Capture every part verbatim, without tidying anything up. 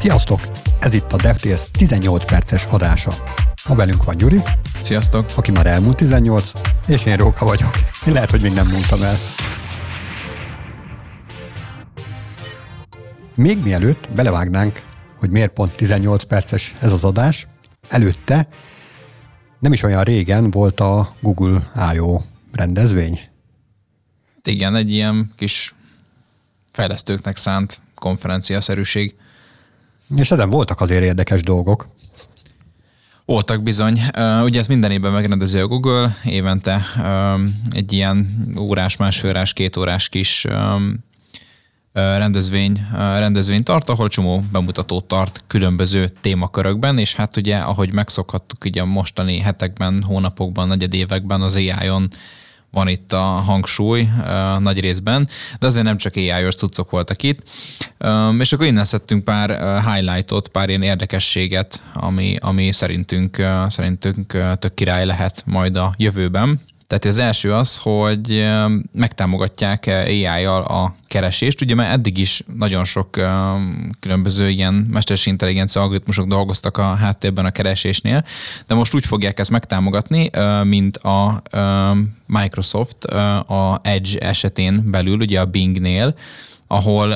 Sziasztok! Ez itt a DevTales tizennyolc perces adása. Ma velünk van Gyuri. Sziasztok! Aki már elmúlt tizennyolc, és én Róka vagyok. Lehet, hogy még nem mondtam el. Még mielőtt belevágnánk, hogy miért pont tizennyolc perces ez az adás, előtte nem is olyan régen volt a Google I O rendezvény. Igen, egy ilyen kis fejlesztőknek szánt konferenciaszerűség. És ezen voltak azért érdekes dolgok. Voltak bizony. Ugye ezt minden évben megrendezi a Google, évente egy ilyen órás, másfélórás, kétórás kis rendezvény, rendezvény tart, ahol csomó bemutatót tart különböző témakörökben, és hát ugye, ahogy megszokhattuk ugye a mostani hetekben, hónapokban, negyedévekben az á í-on van itt a hangsúly uh, nagy részben, de azért nem csak á í-os cuccok voltak itt. Um, és akkor innen szedtünk pár uh, highlightot, pár ilyen érdekességet, ami, ami szerintünk, uh, szerintünk uh, tök király lehet majd a jövőben. Tehát az első az, hogy uh, megtámogatják á í-jal a keresést. Ugye már eddig is nagyon sok uh, különböző ilyen mesterséges intelligencia algoritmusok dolgoztak a háttérben a keresésnél, de most úgy fogják ezt megtámogatni, uh, mint a uh, Microsoft a Edge esetén belül, ugye a Bingnél, ahol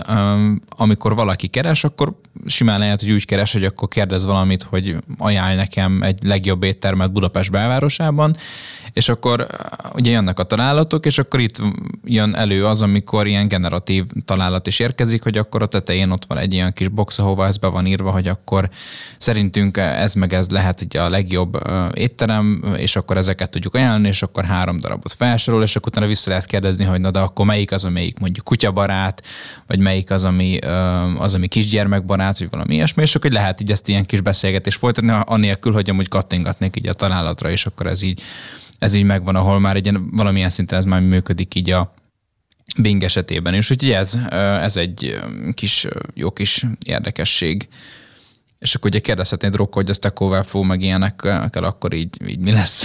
amikor valaki keres, akkor simán lehet, hogy úgy keres, hogy akkor kérdez valamit, hogy ajánlj nekem egy legjobb éttermet Budapest belvárosában, és akkor ugye jönnek a találatok, és akkor itt jön elő az, amikor ilyen generatív találat is érkezik, hogy akkor a tetején ott van egy ilyen kis box, ahova ez be van írva, hogy akkor szerintünk ez meg ez lehet ugye a legjobb étterem, és akkor ezeket tudjuk ajánlani, és akkor három darabot felsorol, és akkor utána vissza lehet kérdezni, hogy na de akkor melyik az, amelyik mondjuk kutyabarát, vagy melyik az, ami, az, ami kisgyermekbarát, vagy valami ilyesmi, és akkor lehet így ezt ilyen kis beszélgetést folytatni, anélkül, hogy amúgy kattingatnék így a találatra, és akkor ez így, ez így megvan, ahol már egy, valamilyen szinten ez már működik így a Bing esetében is. Úgyhogy ez, ez egy kis, jó kis érdekesség. És akkor ugye kérdezhetnéd Róka, hogy az Tech Overflow meg ilyenekkel, akkor így, így mi lesz?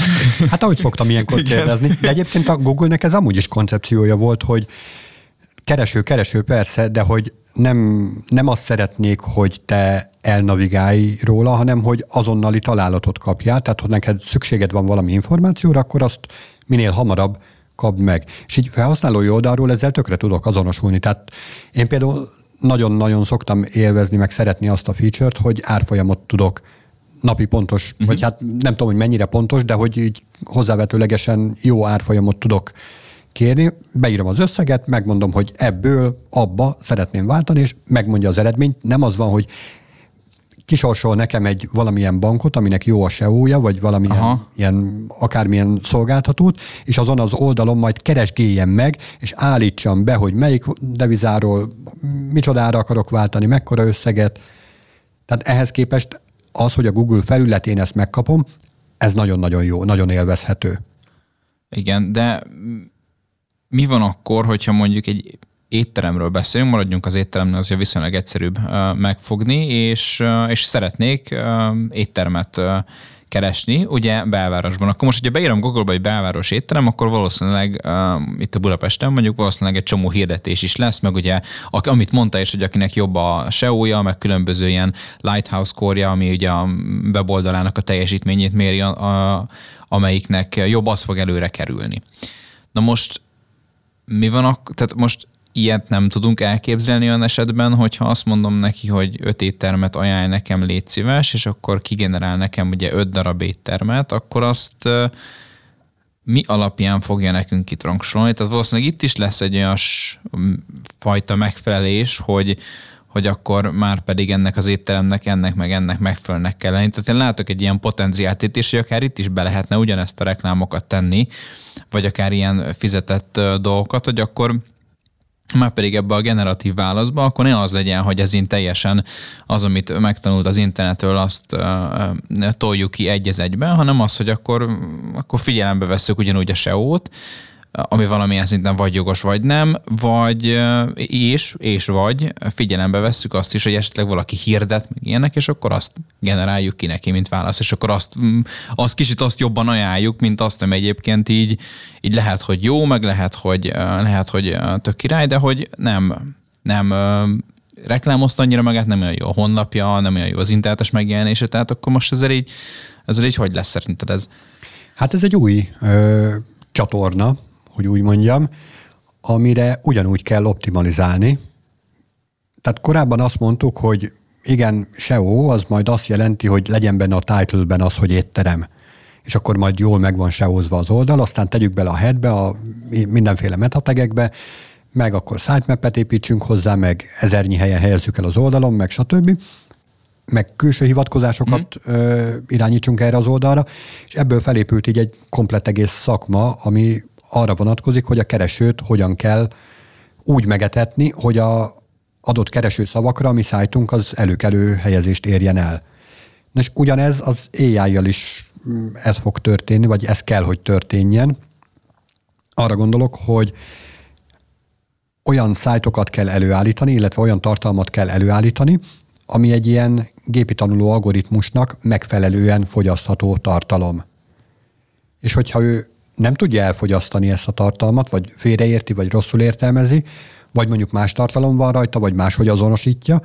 Hát ahogy szoktam ilyenkor kérdezni. De egyébként a Google-nek ez amúgy is koncepciója volt, hogy kereső, kereső, persze, de hogy nem, nem azt szeretnék, hogy te elnavigálj róla, hanem hogy azonnali találatot kapjál, tehát hogy neked szükséged van valami információra, akkor azt minél hamarabb kapd meg. És így felhasználói oldalról ezzel tökre tudok azonosulni. Tehát én például nagyon-nagyon szoktam élvezni, meg szeretni azt a feature-t, hogy árfolyamot tudok napi pontos, uh-huh. vagy hát nem tudom, hogy mennyire pontos, de hogy így hozzávetőlegesen jó árfolyamot tudok kérni, beírom az összeget, megmondom, hogy ebből abba szeretném váltani, és megmondja az eredményt. Nem az van, hogy kisorsol nekem egy valamilyen bankot, aminek jó a es e o-ja, vagy valamilyen Aha. ilyen, akármilyen szolgáltatót, és azon az oldalon majd keresgéljen meg, és állítsam be, hogy melyik devizáról micsodára akarok váltani, mekkora összeget. Tehát ehhez képest az, hogy a Google felületén ezt megkapom, ez nagyon-nagyon jó, nagyon élvezhető. Igen, de mi van akkor, hogyha mondjuk egy étteremről beszélünk, maradjunk az étteremnél, az viszonylag egyszerűbb megfogni, és, és szeretnék éttermet keresni, ugye belvárosban. Akkor most, hogyha beírom Google-ba egy belváros étterem, akkor valószínűleg uh, itt a Budapesten mondjuk valószínűleg egy csomó hirdetés is lesz, meg ugye amit mondta is, hogy akinek jobb a es e o-ja, meg különböző ilyen lighthouse-korja, ami ugye a weboldalának a teljesítményét méri, a, a, amelyiknek jobb, az fog előre kerülni. Na most mi van akkor? Tehát most ilyet nem tudunk elképzelni olyan esetben, hogyha azt mondom neki, hogy öt éttermet ajánlj nekem, légy szíves, és akkor kigenerál nekem ugye öt darab éttermet, akkor azt mi alapján fogja nekünk itt rangsorolni? Tehát valószínűleg itt is lesz egy olyan fajta megfelelés, hogy hogy akkor már pedig ennek az étteremnek, ennek meg ennek megfelelnek kell lenni. Tehát én látok egy ilyen potenciált itt is, hogy akár itt is be lehetne ugyanezt a reklámokat tenni, vagy akár ilyen fizetett dolgokat, hogy akkor már pedig ebbe a generatív válaszba, akkor ne az legyen, hogy ez így teljesen az, amit megtanult az internetről, azt uh, toljuk ki egy az egyben, hanem az, hogy akkor, akkor figyelembe vesszük ugyanúgy a es e o-t, ami valamilyen szinten vagy jogos, vagy nem, vagy és, és vagy figyelembe vesszük azt is, hogy esetleg valaki hirdet, meg ilyenek, és akkor azt generáljuk ki neki, mint válasz, és akkor azt, azt kicsit azt jobban ajánljuk, mint azt, ami egyébként így, így lehet, hogy jó, meg lehet, hogy, lehet, hogy tök király, de hogy nem, nem reklámozta annyira magát, nem olyan jó a honlapja, nem olyan jó az internetes megjelenése, tehát akkor most ezzel így, ezzel így hogy lesz szerinted ez? Hát ez egy új ö, csatorna, hogy úgy mondjam, amire ugyanúgy kell optimalizálni. Tehát korábban azt mondtuk, hogy igen, es e o az majd azt jelenti, hogy legyen benne a title-ben az, hogy étterem. És akkor majd jól meg van es e o-zva az oldal, aztán tegyük bele a headbe, a mindenféle metategekbe, meg akkor sitemap-et építsünk hozzá, meg ezernyi helyen helyezzük el az oldalon, meg stb. Meg külső hivatkozásokat mm. ö, irányítsunk erre az oldalra, és ebből felépült így egy komplett egész szakma, ami arra vonatkozik, hogy a keresőt hogyan kell úgy megetetni, hogy a adott kereső szavakra a mi szájtunk az előkelő helyezést érjen el. Na és ugyanez az á í-jal is ez fog történni, vagy ez kell, hogy történjen. Arra gondolok, hogy olyan szájtokat kell előállítani, illetve olyan tartalmat kell előállítani, ami egy ilyen gépi tanuló algoritmusnak megfelelően fogyasztható tartalom. És hogyha ő nem tudja elfogyasztani ezt a tartalmat, vagy félreérti, vagy rosszul értelmezi, vagy mondjuk más tartalom van rajta, vagy máshogy azonosítja,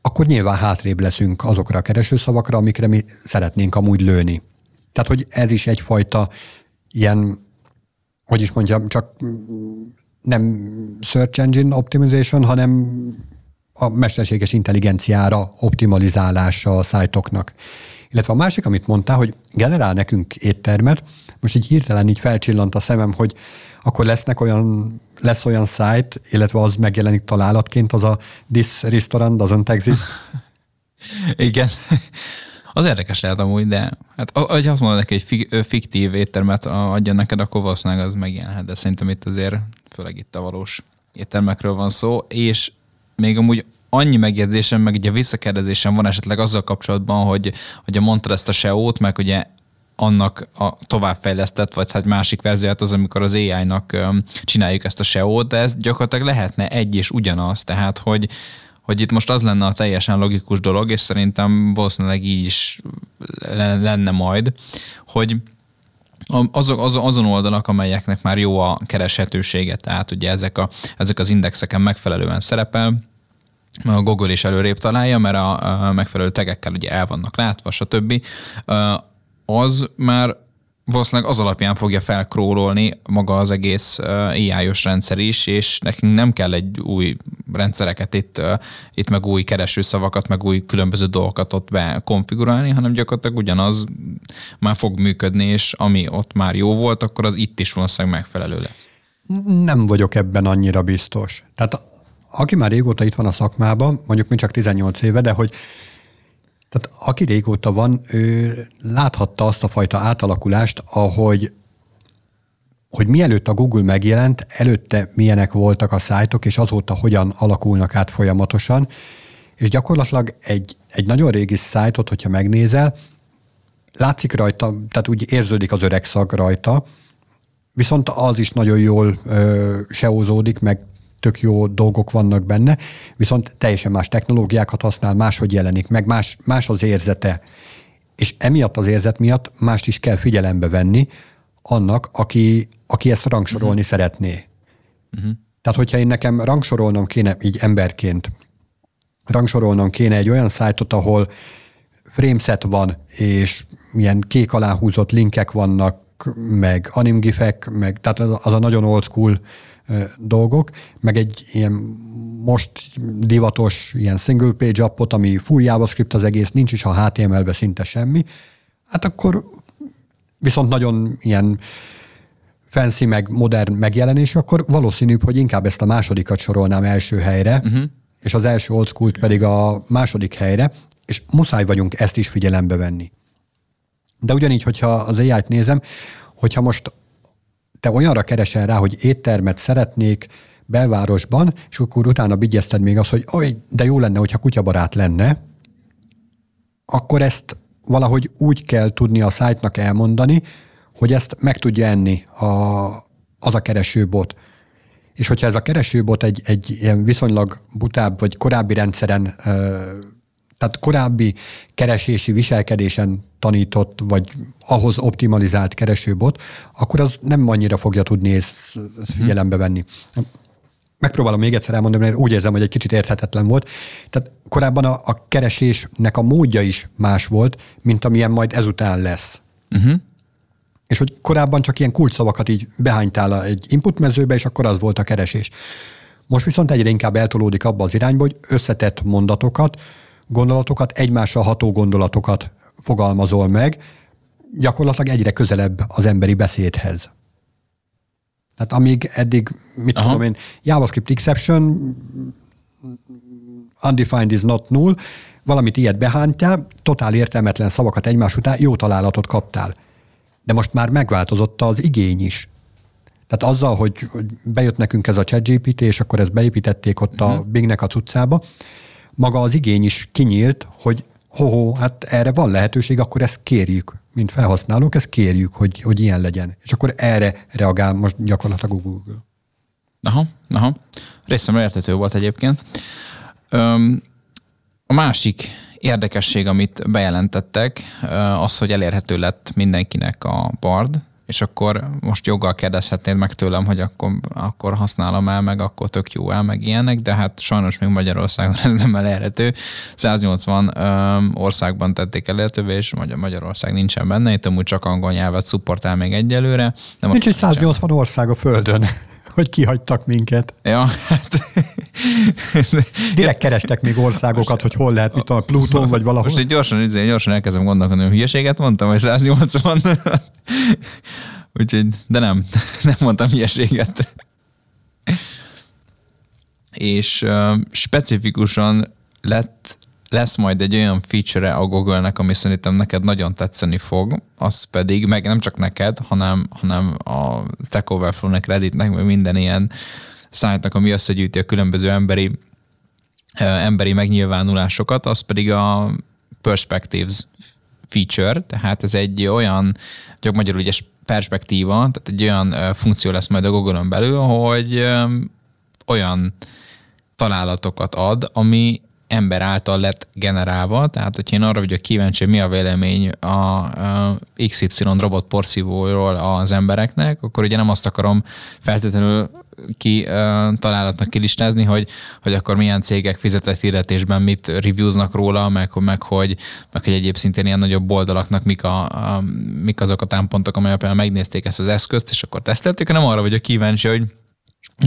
akkor nyilván hátrébb leszünk azokra a keresőszavakra, amikre mi szeretnénk amúgy lőni. Tehát, hogy ez is egyfajta ilyen, hogy is mondjam, csak nem search engine optimization, hanem a mesterséges intelligenciára optimalizálása a szájtoknak. Illetve a másik, amit mondtál, hogy generál nekünk éttermet, most így hirtelen így felcsillant a szemem, hogy akkor lesznek olyan, lesz olyan szájt, illetve az megjelenik találatként, az a this restaurant doesn't exist. Igen. Az érdekes lehet amúgy, de hát ahogy azt mondod neki, hogy fiktív éttermet adjon neked, akkor valószínűleg az megjelenhet, de szerintem itt azért főleg itt a valós éttermekről van szó, és még amúgy annyi megjegyzésem, meg ugye visszakérdezésem van esetleg azzal kapcsolatban, hogy ugye mondtad ezt a es e o-t, meg ugye annak a továbbfejlesztett, vagy hát másik verzióját az, amikor az á í-nak csináljuk ezt a es e o-t, de ez gyakorlatilag lehetne egy és ugyanaz, tehát hogy, hogy itt most az lenne a teljesen logikus dolog, és szerintem valószínűleg így is lenne majd, hogy Azok, az, azon oldalak, amelyeknek már jó a kereshetősége, tehát ugye ezek, a, ezek az indexeken megfelelően szerepel, a Google is előrébb találja, mert a, a megfelelő tegekkel ugye el vannak látva, stb. Az már valószínűleg az alapján fogja felkrólolni maga az egész á í-os rendszer is, és nekünk nem kell egy új rendszereket itt, itt meg új keresőszavakat, meg új különböző dolgokat ott bekonfigurálni, hanem gyakorlatilag ugyanaz már fog működni, és ami ott már jó volt, akkor az itt is valószínűleg megfelelő lesz. Nem vagyok ebben annyira biztos. Tehát aki már régóta itt van a szakmában, mondjuk mi csak tizennyolc éve, de hogy tehát aki régóta van, ő láthatta azt a fajta átalakulást, ahogy hogy mielőtt a Google megjelent, előtte milyenek voltak a szájtok, és azóta hogyan alakulnak át folyamatosan. És gyakorlatilag egy, egy nagyon régi szájtot, hogyha megnézel, látszik rajta, tehát úgy érződik az öreg szag rajta, viszont az is nagyon jól ö, seózódik, meg tök jó dolgok vannak benne, viszont teljesen más technológiákat használ, máshogy jelenik, meg más, más az érzete. És emiatt az érzet miatt mást is kell figyelembe venni annak, aki, aki ezt rangsorolni uh-huh. szeretné. Uh-huh. Tehát, hogyha én nekem rangsorolnom kéne, így emberként, rangsorolnom kéne egy olyan szájtot, ahol frameset van, és ilyen kék aláhúzott linkek vannak, meg animgifek, meg tehát az, az a nagyon old school dolgok, meg egy ilyen most divatos ilyen single page appot, ami full JavaScript az egész, nincs is a há té em el-be szinte semmi, hát akkor viszont nagyon ilyen fancy, meg modern megjelenés, akkor valószínűbb, hogy inkább ezt a másodikat sorolnám első helyre, uh-huh. és az első old schoolt pedig a második helyre, és muszáj vagyunk ezt is figyelembe venni. De ugyanígy, hogyha az á í-t nézem, hogyha most te olyanra keresel rá, hogy éttermet szeretnék belvárosban, és akkor utána bigyezted még azt, hogy oly, de jó lenne, hogyha kutyabarát lenne, akkor ezt valahogy úgy kell tudni a szájtnak elmondani, hogy ezt meg tudja enni a, az a keresőbot. És hogyha ez a keresőbot egy, egy ilyen viszonylag butább, vagy korábbi rendszeren, tehát korábbi keresési viselkedésen tanított, vagy ahhoz optimalizált keresőbot, akkor az nem annyira fogja tudni ezt, ezt figyelembe venni. megpróbálom még egyszer elmondani, mert úgy érzem, hogy egy kicsit érthetetlen volt. Tehát korábban a, a keresésnek a módja is más volt, mint amilyen majd ezután lesz. Uh-huh. És hogy korábban csak ilyen kulcsszavakat így behánytál egy input mezőbe, és akkor az volt a keresés. Most viszont egyre inkább eltolódik abba az irányba, hogy összetett mondatokat, gondolatokat, egymással ható gondolatokat fogalmazol meg, gyakorlatilag egyre közelebb az emberi beszédhez. Tehát amíg eddig, mit Aha. tudom én, JavaScript exception, undefined is not null, valamit ilyet behántál, totál értelmetlen szavakat egymás után, jó találatot kaptál. De most már megváltozott az igény is. Tehát azzal, hogy, hogy bejött nekünk ez a ChatGPT, és akkor ezt beépítették ott uh-huh. a Bingnek a cuccába, maga az igény is kinyílt, hogy hoho, hát erre van lehetőség, akkor ezt kérjük, mint felhasználók, ezt kérjük, hogy, hogy ilyen legyen. És akkor erre reagál most gyakorlatilag Google. Aha, aha. Részemre értető volt egyébként. Öm, a másik érdekesség, amit bejelentettek, az, hogy elérhető lett mindenkinek a Bard, és akkor most joggal kérdezhetnéd meg tőlem, hogy akkor, akkor használom el, meg akkor tök jó el, meg ilyenek, de hát sajnos még Magyarországon ez nem elérhető. száznyolcvan öm, országban tették elérhetővé, és Magyar- Magyarország nincsen benne, itt amúgy csak angol nyelvet szupportál még egyelőre. De nincs egy száznyolcvan sem. Ország a földön, hogy kihagytak minket. Ja, hát... Direkt kerestek még országokat, most, hogy hol lehet, mit a Plutón, vagy valahol. Most így gyorsan, gyorsan elkezdem gondolkodni, hogy hülyeséget mondtam, vagy száznyolcvan. Úgyhogy, de nem, nem mondtam hülyeséget. És uh, specifikusan lett, lesz majd egy olyan feature-e a Google-nek, ami szerintem neked nagyon tetszeni fog, az pedig, meg nem csak neked, hanem, hanem a Stack Overflow-nek, Reddit-nek, meg minden ilyen szájtnak, ami összegyűjti a különböző emberi, eh, emberi megnyilvánulásokat, az pedig a Perspectives feature, tehát ez egy olyan, csak magyarul ugye perspektíva, tehát egy olyan eh, funkció lesz majd a Google-on belül, hogy eh, olyan találatokat ad, ami ember által lett generálva, tehát hogyha én arra vagyok kíváncsi, mi a vélemény a, a iksz ipszilon robot porszívóról az embereknek, akkor ugye nem azt akarom feltétlenül ki találatnak kilistázni, hogy, hogy akkor milyen cégek fizetett hirdetésben mit reviewznak róla, meg, meg, hogy, meg hogy egyéb szintén ilyen nagyobb oldalaknak mik, a, a, mik azok a támpontok, amelyek például megnézték ezt az eszközt, és akkor tesztelték, hanem arra vagyok kíváncsi, hogy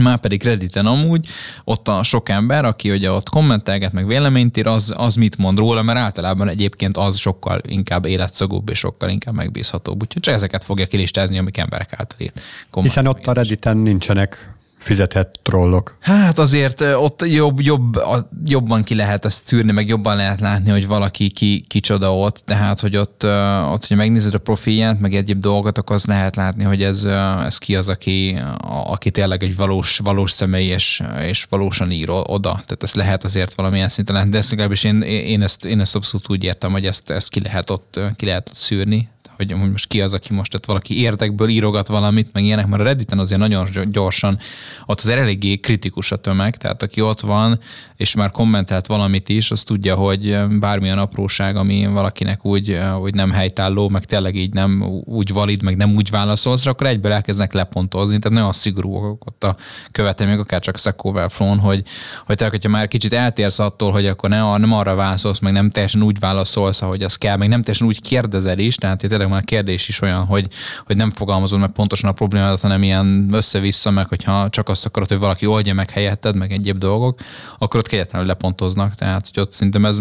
már pedig Redditen amúgy, ott a sok ember, aki ugye ott kommentelget, meg véleményt ír, az, az mit mond róla, mert általában egyébként az sokkal inkább életszagúbb és sokkal inkább megbízhatóbb. Úgyhogy csak ezeket fogja kilistázni, amik emberek által írt. Hiszen ott a Redditen nincsenek fizetett trollok. Hát azért ott jobb, jobb, jobban ki lehet ezt szűrni, meg jobban lehet látni, hogy valaki ki, kicsoda ott, tehát hogy ott, ott hogy megnézed a profilját, meg egyéb dolgot, akkor az lehet látni, hogy ez, ez ki az, aki, aki tényleg egy valós, valós személy, és, és valósan ír oda. Tehát ez lehet azért valamilyen szinten látni, de ezt legalábbis én, én, ezt, én ezt abszolút úgy értem, hogy ezt, ezt ki lehet ott, ki lehet ott szűrni. Hogy most ki az, aki most ott valaki érdekből írogat valamit, meg ilyenek, mert a Redditen azért nagyon gyorsan, ott azért eléggé kritikus a tömeg, tehát aki ott van, és már kommentelt valamit is, az tudja, hogy bármilyen apróság, ami valakinek úgy, úgy nem helytálló, meg tényleg így nem úgy valid, meg nem úgy válaszolsz, akkor egyből elkezdnek lepontozni, tehát nagyon szigorúak ott a követelmények, akár csak Stack Overflow-n, hogy, hogy tehát, hogyha már kicsit eltérsz attól, hogy akkor ne, nem arra válaszolsz, meg nem teljesen úgy válaszolsz, ahogy az kell, meg nem teljesen úgy kérdezel is, tehát már a kérdés is olyan, hogy, hogy nem fogalmazod meg pontosan a problémádat, hanem ilyen össze-vissza, meg hogyha csak azt akarod, hogy valaki oldja meg helyetted, meg egyéb dolgok, akkor ott kegyetlenül lepontoznak. Tehát, hogy ott szerintem ez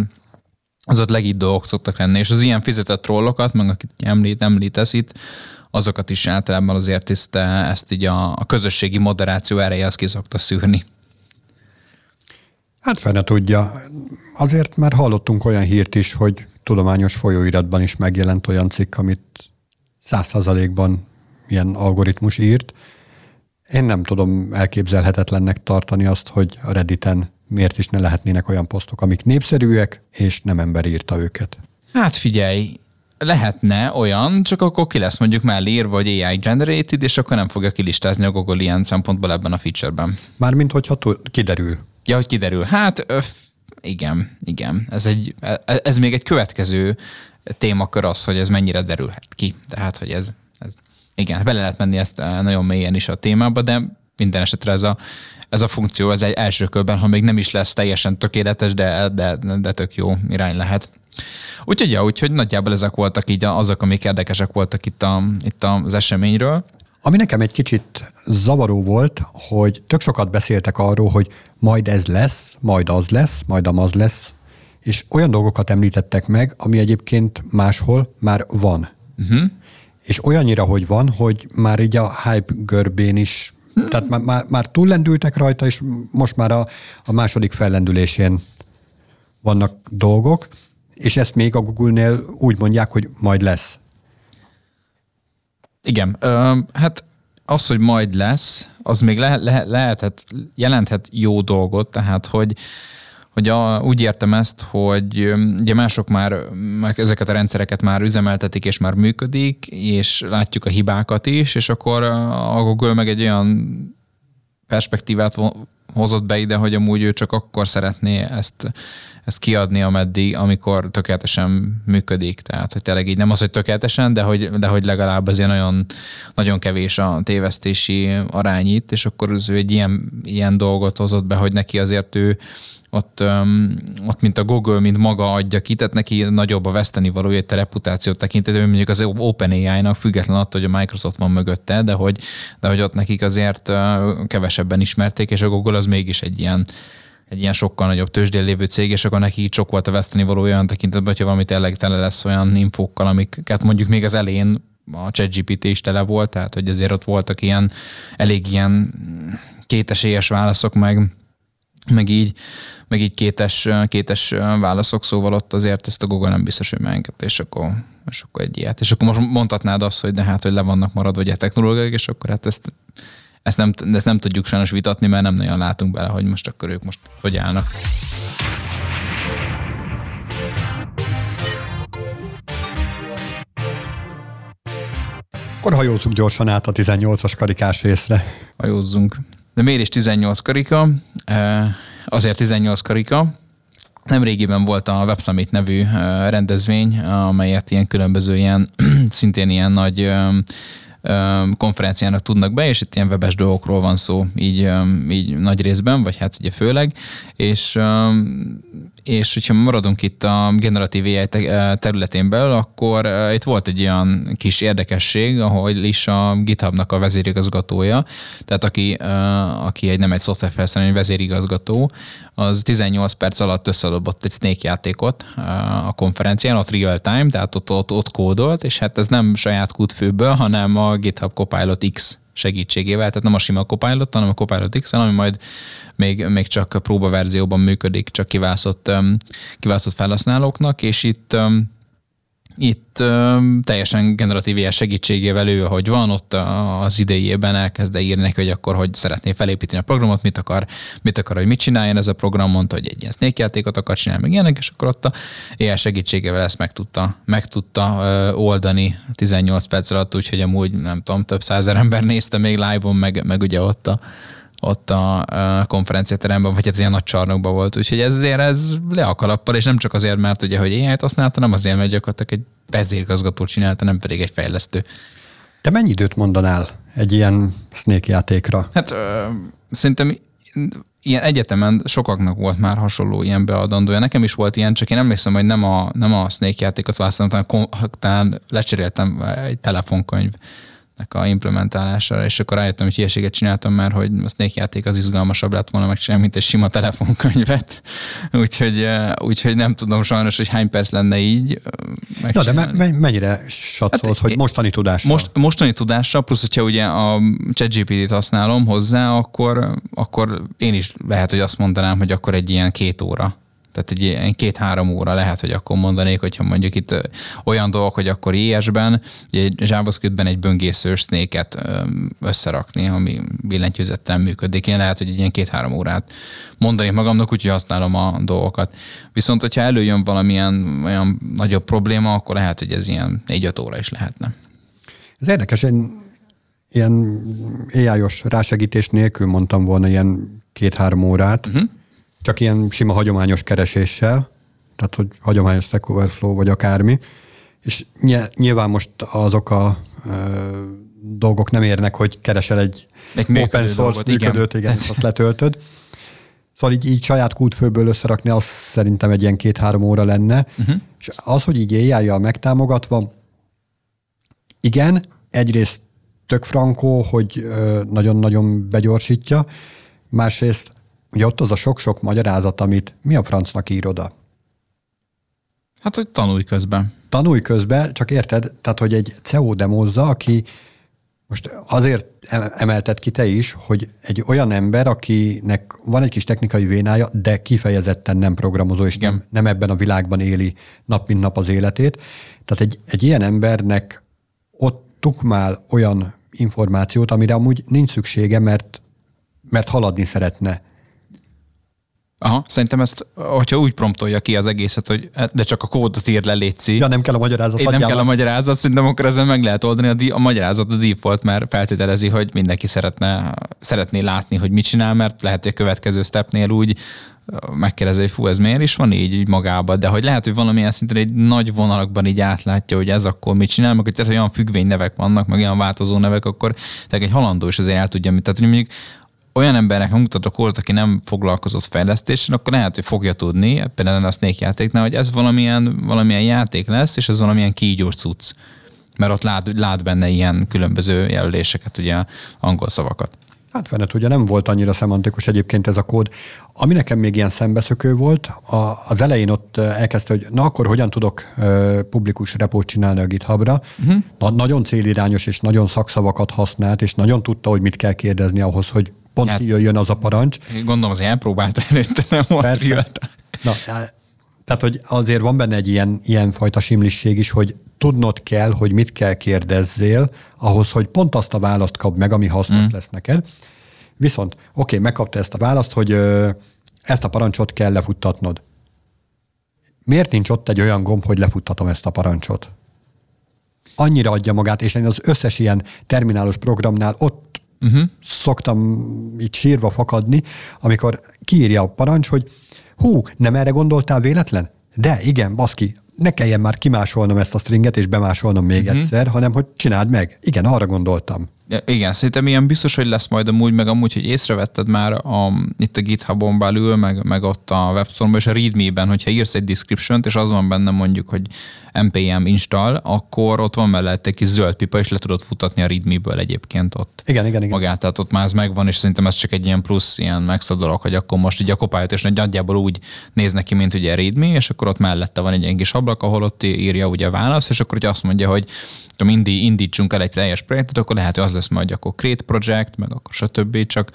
az ott legitt dolgok szoktak lenni. És az ilyen fizetett trollokat, meg akit említ, említesz itt, azokat is általában azért ezt, ezt így a, a közösségi moderáció ereje az ki szokta szűrni. Hát fene tudja. Azért már hallottunk olyan hírt is, hogy tudományos folyóiratban is megjelent olyan cikk, amit száz százalékban ilyen algoritmus írt. Én nem tudom elképzelhetetlennek tartani azt, hogy a Redditen miért is ne lehetnének olyan posztok, amik népszerűek, és nem ember írta őket. Hát figyelj, lehetne olyan, csak akkor ki lesz mondjuk mellé írva, vagy á i generated, és akkor nem fogja kilistázni a Google ilyen szempontból ebben a feature-ben. Mármint, hogyha t- kiderül. Ja, hogy kiderül. Hát... Öf. Igen, igen. Ez, egy, ez még egy következő témakör az, hogy ez mennyire derülhet ki. Tehát, hogy ez, ez igen, bele lehet menni ezt nagyon mélyen is a témába, de minden esetre ez a, ez a funkció, ez egy első körben, ha még nem is lesz teljesen tökéletes, de, de, de tök jó irány lehet. Úgyhogy, ja, úgyhogy nagyjából ezek voltak így azok, amik érdekesek voltak itt, a, itt az eseményről. Ami nekem egy kicsit zavaró volt, hogy tök sokat beszéltek arról, hogy majd ez lesz, majd az lesz, majd amaz lesz, és olyan dolgokat említettek meg, ami egyébként máshol már van. Uh-huh. És olyannyira, hogy van, hogy már így a hype görbén is, uh-huh. tehát már, már, már túllendültek rajta, és most már a, a második fellendülésén vannak dolgok, és ezt még a Google-nél úgy mondják, hogy majd lesz. Igen, ö, hát az, hogy majd lesz, az még le, le, lehetett, jelenthet jó dolgot, tehát hogy, hogy a, úgy értem ezt, hogy ugye mások már, már ezeket a rendszereket már üzemeltetik, és már működik, és látjuk a hibákat is, és akkor a Google meg egy olyan perspektívát hozott be ide, hogy amúgy ő csak akkor szeretné ezt, ezt kiadni, ameddig, amikor tökéletesen működik. Tehát, hogy tényleg így nem az, hogy tökéletesen, de hogy, de hogy legalább azért nagyon, nagyon kevés a tévesztési arány itt, és akkor az ő egy ilyen, ilyen dolgot hozott be, hogy neki azért ő ott, ott mint a Google, mint maga adja ki, tehát neki nagyobb a vesztenivalója itt a reputációt tekintetében, mondjuk az OpenAI-nak független attól, hogy a Microsoft van mögötte, de hogy, de hogy ott nekik azért kevesebben ismerték, és a Google az mégis egy ilyen, egy ilyen sokkal nagyobb tőzsdén lévő cég, és akkor neki sok volt a vesztenivalója olyan tekintetben, hogyha valami tényleg tele lesz olyan infókkal, amiket mondjuk még az elén a ChatGPT is tele volt, tehát hogy azért ott voltak ilyen, elég ilyen kétesélyes válaszok, meg meg így, meg így kétes, kétes válaszok, szóval ott azért ezt a Google nem biztos, hogy megengedte, és akkor, és akkor egy ilyet. És akkor most mondhatnád azt, hogy de hát, hogy le vannak maradva a technológiák, és akkor hát ezt, ezt, nem, ezt nem tudjuk sajnos vitatni, mert nem nagyon látunk bele, hogy most akkor ők most hogy állnak. Akkor hajózzunk gyorsan át a tizennyolcas karikás részre. Hajózzunk. De miért is tizennyolc karika? Azért tizennyolc karika. Nemrégiben volt a Web Summit nevű rendezvény, amelyet ilyen különböző ilyen, szintén ilyen nagy konferenciának tudnak be, és itt ilyen webes dolgokról van szó, így, így nagy részben, vagy hát ugye főleg, és, és hogyha maradunk itt a generatív á i területén belül, akkor itt volt egy olyan kis érdekesség, ahol is a GitHubnak a vezérigazgatója, tehát aki, aki egy nem egy szoftverfejlesztő, vezérigazgató, az tizennyolc perc alatt összelobott egy Snake játékot a konferencián, ott real time, tehát ott, ott, ott kódolt, és hát ez nem saját kútfőből, hanem a GitHub Copilot X segítségével, tehát nem a sima Copilot, hanem a Copilot X, ami majd még, még csak próbaverzióban működik, csak kiválasztott, kiválasztott felhasználóknak, és itt Itt ö, teljesen generatív á i segítségével ő, ahogy van, ott az idejében elkezd írni neki, hogy akkor hogy szeretné felépíteni a programot, mit akar, mit akar, hogy mit csináljon ez a program, mondta, hogy egy ilyen Snake játékot akar csinálni, meg ilyenek, és akkor ott a á i segítségével ezt meg tudta, meg tudta ö, oldani tizennyolc perc alatt, úgyhogy amúgy nem tudom, több százer ember nézte még live-on, meg, meg ugye ott a ott a konferenciateremben, vagy ez ilyen nagy csarnokban volt, úgyhogy ezért ez le a kalappal, és nem csak azért, mert ugye, hogy á i-t használta, nem azért, mert gyakorlatilag egy vezérigazgató csinálta, nem pedig egy fejlesztő. Te mennyi időt mondanál egy ilyen Snake játékra? Hát ö, szerintem ilyen egyetemen sokaknak volt már hasonló ilyen beadandója. Nekem is volt ilyen, csak én emlékszem, hogy nem a, nem a Snake játékot választottam, hanem talán lecseréltem egy telefonkönyv a implementálására, és akkor rájöttem, hogy hülyeséget csináltam már, hogy a Snake játék az izgalmasabb lett volna megcsinálni, mint egy sima telefonkönyvet. Úgyhogy, úgyhogy nem tudom sajnos, hogy hány perc lenne így megcsinálni. Na, de me- mennyire satszolsz, hát, hogy mostani tudással? Most, mostani tudással, plusz, hogyha ugye a ChatGPT-t használom hozzá, akkor, akkor én is lehet, hogy azt mondanám, hogy akkor egy ilyen két óra. Tehát egy ilyen két-három óra lehet, hogy akkor mondanék, hogyha mondjuk itt olyan dolgok, hogy akkor i es-ben, egy JavaScript-ben egy böngészős Snake-et összerakni, ami billentyűzettel működik. Én lehet, hogy egy ilyen két-három órát mondanék magamnak, úgyhogy használom a dolgokat. Viszont, hogyha előjön valamilyen olyan nagyobb probléma, akkor lehet, hogy ez ilyen négy-öt óra is lehetne. Ez érdekes, én ilyen á i-os rásegítés nélkül mondtam volna ilyen két-három órát, uh-huh. csak ilyen sima hagyományos kereséssel, tehát hogy hagyományos Stack Overflow, vagy akármi, és nyilván most azok a dolgok nem érnek, hogy keresel egy, egy működő open source dolgot, működőt, igen, igen azt letöltöd. Szóval így, így saját kútfőből összerakni, az szerintem egy ilyen két-három óra lenne. Uh-huh. És az, hogy így éjjel megtámogatva, igen, egyrészt tök frankó, hogy nagyon-nagyon begyorsítja, másrészt ugye ott az a sok-sok magyarázat, amit mi a francnak ír oda? Hát, hogy tanulj közben. Tanulj közben, csak érted, tehát, hogy egy cé é o demózza, aki most azért emelted ki te is, hogy egy olyan ember, akinek van egy kis technikai vénája, de kifejezetten nem programozó, és nem, nem ebben a világban éli nap mint nap az életét. Tehát egy, egy ilyen embernek ott tukmál olyan információt, amire amúgy nincs szüksége, mert, mert haladni szeretne. Aha, szerintem ezt, hogyha úgy promptolja ki az egészet, hogy de csak a kódot írd le, létszik. Ja, nem kell a magyarázat. Én nem kell a magyarázat, szerintem akkor ezzel meg lehet oldani. A, a magyarázat a default már feltételezi, hogy mindenki szeretne, szeretné látni, hogy mit csinál, mert lehet, hogy a következő stepnél úgy megkérdezi, hogy fú, ez miért is van így, így magában, de hogy lehet, hogy valamilyen szinten egy nagy vonalakban így átlátja, hogy ez akkor mit csinál, meg hogy tehát olyan függvénynevek vannak, meg olyan változó nevek, akkor tehát egy halandó is azért el tudja, mit. Tehát mondjuk olyan embernek, ha mutatok volt, aki nem foglalkozott fejlesztésen, akkor lehet, hogy fogja tudni, például a Snake játéknál, hogy ez valamilyen, valamilyen játék lesz, és ez valamilyen kígyós cucc. Mert ott lát, lát benne ilyen különböző jelöléseket, ugye angol szavakat. Hát veled, ugye nem volt annyira szemantikus egyébként ez a kód. Ami nekem még ilyen szembeszökő volt, a, az elején ott elkezdte, hogy na akkor hogyan tudok ö, publikus repót csinálni a GitHubra. Uh-huh. Na, nagyon célirányos és nagyon szakszavakat használt, és nagyon tudta, hogy mit kell kérdezni ahhoz, hogy pont hát, jöjjön az a parancs. Gondolom, azért elpróbáltál előtte, nem volt jöjjön. Na, tehát, hogy azért van benne egy ilyen, ilyen fajta simlisség is, hogy tudnod kell, hogy mit kell kérdezzél, ahhoz, hogy pont azt a választ kap meg, ami hasznos mm. lesz neked. Viszont, oké, okay, megkapta ezt a választ, hogy ö, ezt a parancsot kell lefuttatnod. Miért nincs ott egy olyan gomb, hogy lefuttatom ezt a parancsot? Annyira adja magát, és én az összes ilyen terminálos programnál ott Uh-huh. szoktam így sírva fakadni, amikor kiírja a parancs, hogy hú, nem erre gondoltál véletlen? De igen, baszki, ne kelljen már kimásolnom ezt a stringet, és bemásolnom még uh-huh. egyszer, hanem hogy csináld meg. Igen, arra gondoltam. Ja, igen, szerintem ilyen biztos, hogy lesz majd amúgy, meg amúgy, hogy észrevetted már a, itt a GitHubon belül, meg, meg ott a webstore-ban, és a readme-ben, hogyha írsz egy description-t, és az van benne mondjuk, hogy en pé em install, akkor ott van mellett egy kis zöld pipa, és le tudod futatni a readme-ből egyébként ott. Igen, igen, igen. Magát, tehát ott már ez megvan, és szerintem ez csak egy ilyen plusz, ilyen extra dolog, hogy akkor most ugye a Copilot, és nagyjából úgy néz neki, mint ugye a readme, és akkor ott mellette van egy ilyen kis ablak, ahol ott írja ugye a válasz, és akkor ugye azt mondja, hogy tudom, indi, indítsunk el egy teljes projektet, akkor lehet, hogy az lesz majd, akkor create project, meg akkor stb. Csak,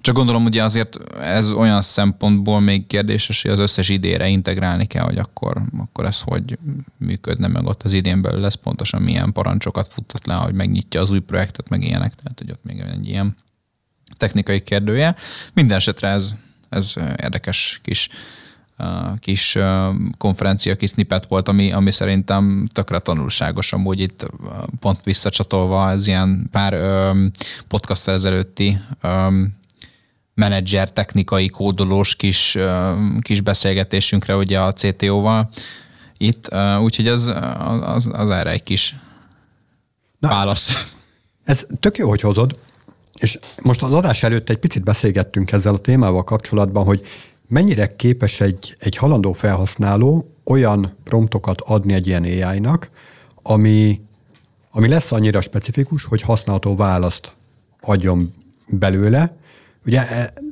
csak gondolom, ugye azért ez olyan szempontból még kérdéses, hogy az összes idére integrálni kell, hogy akkor, akkor ez hogy működne, meg ott az idén belül lesz pontosan milyen parancsokat futtat le, hogy megnyitja az új projektet, meg ilyenek, tehát hogy ott még egy ilyen technikai kérdője. Minden esetre ez, ez érdekes kis kis konferencia, kis snippet volt, ami, ami szerintem tökre tanulságos, amúgy itt pont visszacsatolva az ilyen pár podcast ezelőtti menedzser, technikai, kódolós kis, kis beszélgetésünkre ugye a cé té ó-val itt, úgyhogy az, az, az erre egy kis na, válasz. Ez tök jó, hogy hozod, és most az adás előtt egy picit beszélgettünk ezzel a témával kapcsolatban, hogy mennyire képes egy, egy halandó felhasználó olyan promptokat adni egy ilyen á í-nak, ami, ami lesz annyira specifikus, hogy használható választ adjon belőle. Ugye,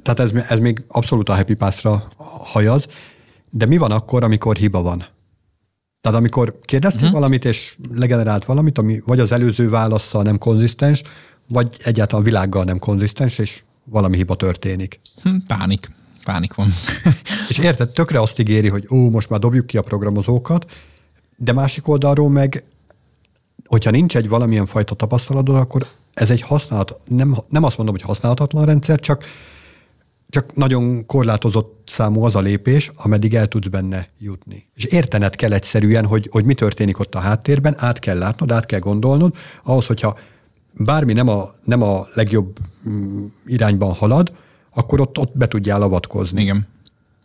tehát ez, ez még abszolút a happy pass-ra hajaz, de mi van akkor, amikor hiba van? Tehát amikor kérdeztél uh-huh. valamit, és legenerált valamit, ami vagy az előző válasszal nem konzisztens, vagy egyáltalán világgal nem konzisztens, és valami hiba történik. Hm, pánik. Pánik van. És érted, tökre azt ígéri, hogy ó, most már dobjuk ki a programozókat, de másik oldalról meg, hogyha nincs egy valamilyen fajta tapasztalatod, akkor ez egy használat, nem, nem azt mondom, hogy használhatatlan rendszer, csak, csak nagyon korlátozott számú az a lépés, ameddig el tudsz benne jutni. És értened kell egyszerűen, hogy, hogy mi történik ott a háttérben, át kell látnod, át kell gondolnod, ahhoz, hogyha bármi nem a, nem a legjobb irányban halad, akkor ott, ott be tudjál avatkozni. Igen.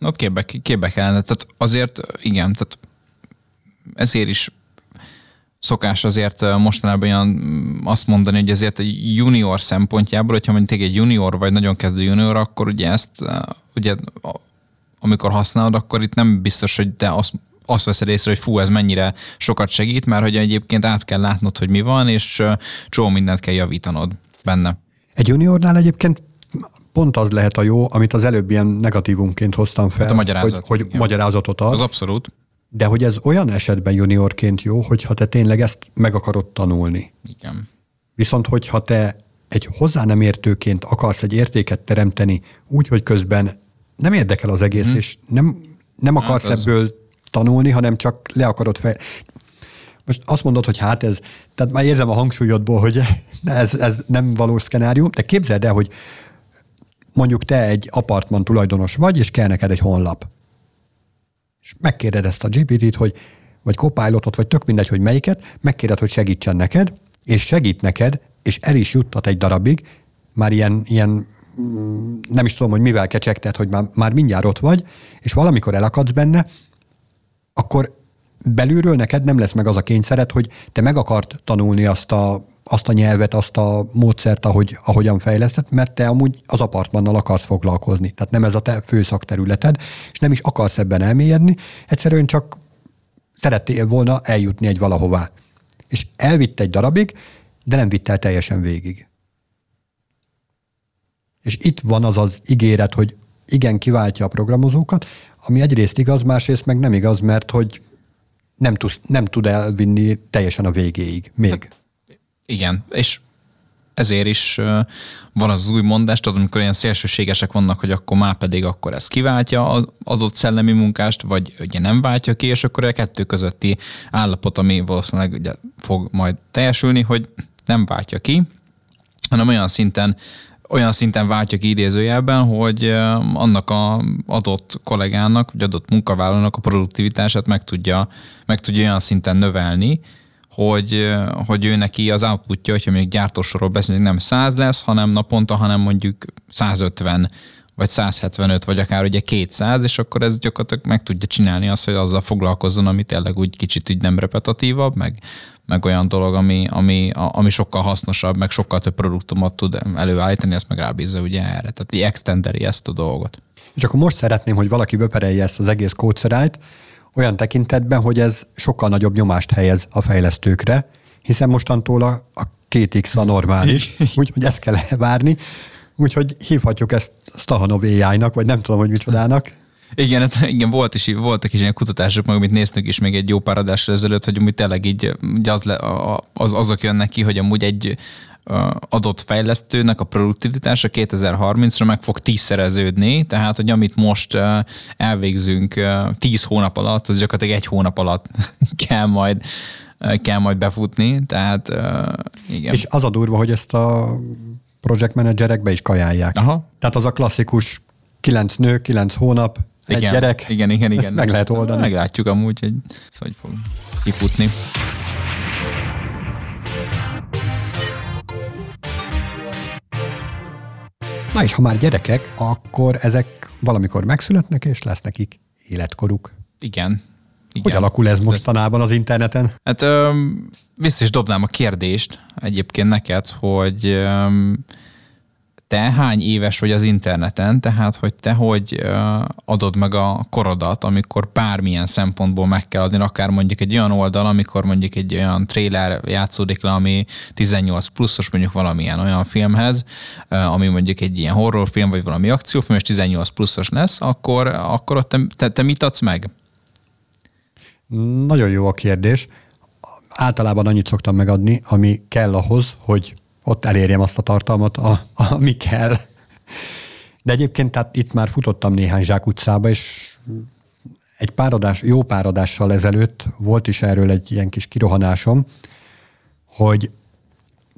Ott képbe, képbe kellene. Tehát azért, igen, tehát ezért is szokás azért mostanában olyan azt mondani, hogy azért a junior szempontjából, hogyha mondjuk egy junior vagy nagyon kezdő junior, akkor ugye ezt, ugye, amikor használod, akkor itt nem biztos, hogy te azt, azt veszed észre, hogy fú, ez mennyire sokat segít, mert hogy egyébként át kell látnod, hogy mi van, és csomó mindent kell javítanod benne. Egy juniornál egyébként pont az lehet a jó, amit az előbb ilyen negatívumként hoztam fel, hát a magyarázat, hogy, hogy magyarázatot ad. Az abszolút. De hogy ez olyan esetben juniorként jó, hogyha te tényleg ezt meg akarod tanulni. Igen. Viszont hogyha te egy hozzá nem értőként akarsz egy értéket teremteni, úgy, hogy közben nem érdekel az egész, hmm. és nem, nem akarsz hát ebből az... tanulni, hanem csak le akarod fel... Most azt mondod, hogy hát ez... Tehát már érzem a hangsúlyodból, hogy ez, ez nem valós szkenárium, de képzeld el, hogy mondjuk te egy apartman tulajdonos vagy, és kell neked egy honlap. És megkérded ezt a gé pé té-t, hogy, vagy Copilotot, vagy tök mindegy, hogy melyiket, megkérded, hogy segítsen neked, és segít neked, és el is juttat egy darabig, már ilyen, ilyen nem is tudom, hogy mivel kecsegted, hogy már, már mindjárt ott vagy, és valamikor elakadsz benne, akkor belülről neked nem lesz meg az a kényszered, hogy te meg akart tanulni azt a, azt a nyelvet, azt a módszert, ahogy, ahogyan fejleszted, mert te amúgy az apartmannal akarsz foglalkozni. Tehát nem ez a te fő szakterületed, és nem is akarsz ebben elmélyedni, egyszerűen csak szerettél volna eljutni egy valahová. És elvitt egy darabig, de nem vitt el teljesen végig. És itt van az az ígéret, hogy igen, kiváltja a programozókat, ami egyrészt igaz, másrészt meg nem igaz, mert hogy nem tud, nem tud elvinni teljesen a végéig. Még. Hát, igen, és ezért is van az új mondás, tudod, amikor ilyen szélsőségesek vannak, hogy akkor már pedig akkor ez kiváltja az adott szellemi munkást, vagy ugye nem váltja ki, és akkor a kettő közötti állapot, ami valószínűleg ugye fog majd teljesülni, hogy nem váltja ki, hanem olyan szinten olyan szinten váltja ki idézőjelben, hogy annak a adott kollégának, vagy adott munkavállalónak a produktivitását meg tudja, meg tudja olyan szinten növelni, hogy, hogy ő neki az outputja, hogyha még gyártósorról beszélünk, nem száz lesz, hanem naponta, hanem mondjuk száz ötven, vagy száz hetvenöt, vagy akár ugye kétszáz, és akkor ez gyakorlatilag meg tudja csinálni azt, hogy azzal foglalkozzon, ami tényleg úgy kicsit úgy nem repetitívabb, meg, meg olyan dolog, ami, ami, ami sokkal hasznosabb, meg sokkal több produktumot tud előállítani, ezt meg rábízza ugye erre. Tehát így extenderi ezt a dolgot. És akkor most szeretném, hogy valaki beperelje ezt az egész kódszerájt olyan tekintetben, hogy ez sokkal nagyobb nyomást helyez a fejlesztőkre, hiszen mostantól a, a két x a normális, úgyhogy ezt kell elvárni. Úgyhogy hívhatjuk ezt Stahanov á i-nak, vagy nem tudom, hogy micsodának. Igen, hát igen, volt is, voltak is ilyen kutatások, meg amit néztünk is még egy jó pár adásra ezelőtt, hogy amúgy tényleg így az, az, azok jönnek ki, hogy amúgy egy adott fejlesztőnek a produktivitása kétezer-harmincra meg fog tízszereződni, tehát, hogy amit most elvégzünk tíz hónap alatt, az gyakorlatilag egy hónap alatt kell majd kell majd befutni, tehát igen. És az a durva, hogy ezt a project managerek be is kajálják. Aha. Tehát az a klasszikus kilenc nő, kilenc hónap, igen, egy gyerek. Igen, igen, igen. Meg lehet oldani. Meglátjuk amúgy, hogy ez hogy fog kifutni. Na és ha már gyerekek, akkor ezek valamikor megszületnek, és lesz nekik életkoruk. Igen. Igen. Hogy alakul ez mostanában az interneten? Hát öm, vissza is dobnám a kérdést egyébként neked, hogy öm, te hány éves vagy az interneten, tehát hogy te hogy öm, adod meg a korodat, amikor bármilyen szempontból meg kell adni, akár mondjuk egy olyan oldal, amikor mondjuk egy olyan trailer játszódik le, ami tizennyolc pluszos, mondjuk valamilyen olyan filmhez, öm, ami mondjuk egy ilyen horrorfilm, vagy valami akciófilm, és tizennyolc pluszos lesz, akkor, akkor ott te, te, te mit adsz meg? Nagyon jó a kérdés. Általában annyit szoktam megadni, ami kell ahhoz, hogy ott elérjem azt a tartalmat, a, a, ami kell. De egyébként tehát itt már futottam néhány zsákutcába, és egy pár adás, jó pár adással ezelőtt volt is erről egy ilyen kis kirohanásom, hogy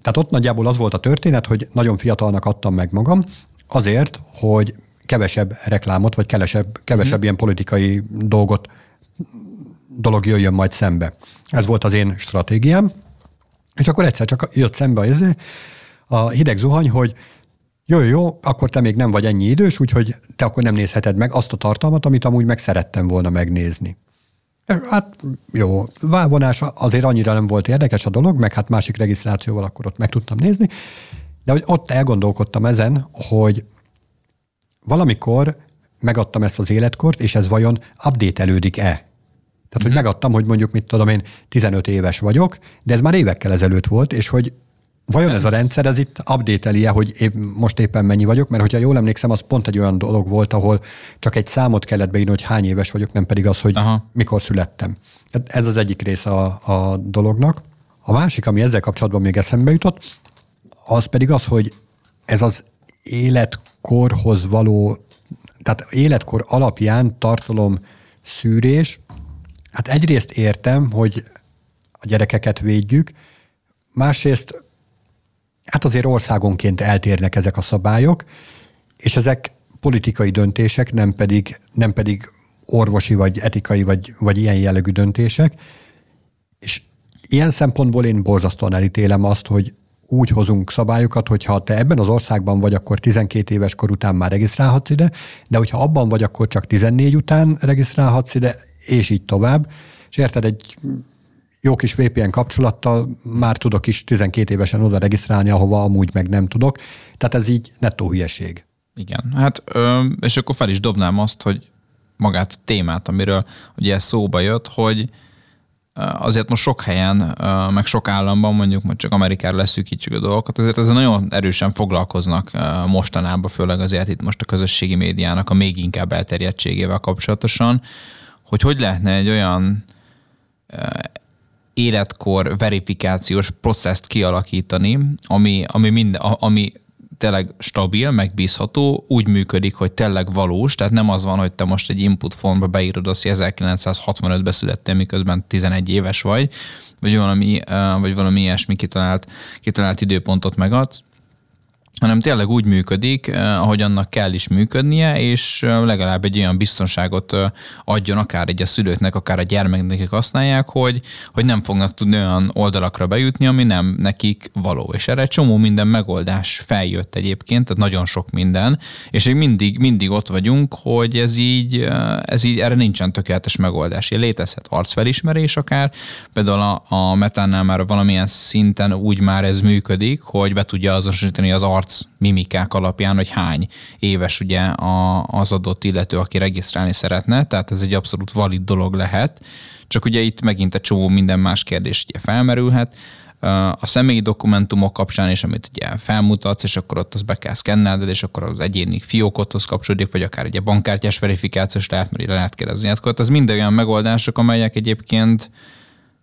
tehát ott nagyjából az volt a történet, hogy nagyon fiatalnak adtam meg magam azért, hogy kevesebb reklámot, vagy kevesebb, kevesebb mm. ilyen politikai dolgot dolog jöjjön majd szembe. Ez volt az én stratégiám, és akkor egyszer csak jött szembe a hideg zuhany, hogy jó, jó, akkor te még nem vagy ennyi idős, úgyhogy te akkor nem nézheted meg azt a tartalmat, amit amúgy meg szerettem volna megnézni. Hát jó, válvonás azért annyira nem volt érdekes a dolog, meg hát másik regisztrációval akkor ott meg tudtam nézni, de hogy ott elgondolkodtam ezen, hogy valamikor megadtam ezt az életkort, és ez vajon update-elődik-e? Tehát, mm-hmm. hogy megadtam, hogy mondjuk, mit tudom én, tizenöt éves vagyok, de ez már évekkel ezelőtt volt, és hogy vajon ez a rendszer, ez itt update-eli-e, hogy épp, most éppen mennyi vagyok? Mert hogyha jól emlékszem, az pont egy olyan dolog volt, ahol csak egy számot kellett beírni, hogy hány éves vagyok, nem pedig az, hogy Aha. mikor születtem. Ez az egyik része a, a dolognak. A másik, ami ezzel kapcsolatban még eszembe jutott, az pedig az, hogy ez az életkorhoz való, tehát életkor alapján tartalom szűrés. Hát egyrészt értem, hogy a gyerekeket védjük, másrészt hát azért országonként eltérnek ezek a szabályok, és ezek politikai döntések, nem pedig, nem pedig orvosi, vagy etikai, vagy, vagy ilyen jellegű döntések. És ilyen szempontból én borzasztóan elítélem azt, hogy úgy hozunk szabályokat, hogyha te ebben az országban vagy, akkor tizenkét éves kor után már regisztrálhatsz ide, de hogyha abban vagy, akkor csak tizennégy után regisztrálhatsz ide, és így tovább. És érted, egy jó kis vé pé en kapcsolattal már tudok is tizenkét évesen oda regisztrálni, ahova amúgy meg nem tudok. Tehát ez így nettó hülyeség. Igen, hát és akkor fel is dobnám azt, hogy magát a témát, amiről ugye szóba jött, hogy azért most sok helyen, meg sok államban, mondjuk majd csak Amerikára leszűkítjük a dolgokat, azért ezzel nagyon erősen foglalkoznak mostanában, főleg azért itt most a közösségi médiának a még inkább elterjedtségével kapcsolatosan, hogy hogy lehetne egy olyan életkor verifikációs processzt kialakítani, ami, ami, minden, ami tényleg stabil, megbízható, úgy működik, hogy tényleg valós, tehát nem az van, hogy te most egy input formba beírod azt, hogy ezerkilencszázhatvanötben születtél, miközben tizenegy éves vagy, vagy valami, vagy valami ilyesmi kitalált, kitalált időpontot megadsz, hanem tényleg úgy működik, ahogy annak kell is működnie, és legalább egy olyan biztonságot adjon akár egy a szülőknek, akár a gyermeknek, akik használják, hogy, hogy nem fognak tudni olyan oldalakra bejutni, ami nem nekik való. És erre csomó minden megoldás feljött egyébként, tehát nagyon sok minden, és még mindig, mindig ott vagyunk, hogy ez így, ez így erre nincsen tökéletes megoldás. Ilyen létezhet arcfelismerés akár, például a, a Metánál már valamilyen szinten úgy már ez működik, hogy be tudja azonosítani az arc mimikák alapján, hogy hány éves ugye a, az adott illető, aki regisztrálni szeretne, tehát ez egy abszolút valid dolog lehet, csak ugye itt megint a csomó minden más kérdés ugye felmerülhet. A személyi dokumentumok kapcsán is, amit ugye felmutatsz, és akkor ott azt be kell szkennelned, és akkor az egyéni fiókodhoz kapcsolódik, vagy akár egy bankkártyás verifikációs lehet, mert ide lehet kérdezni. Akkor az mind olyan megoldások, amelyek egyébként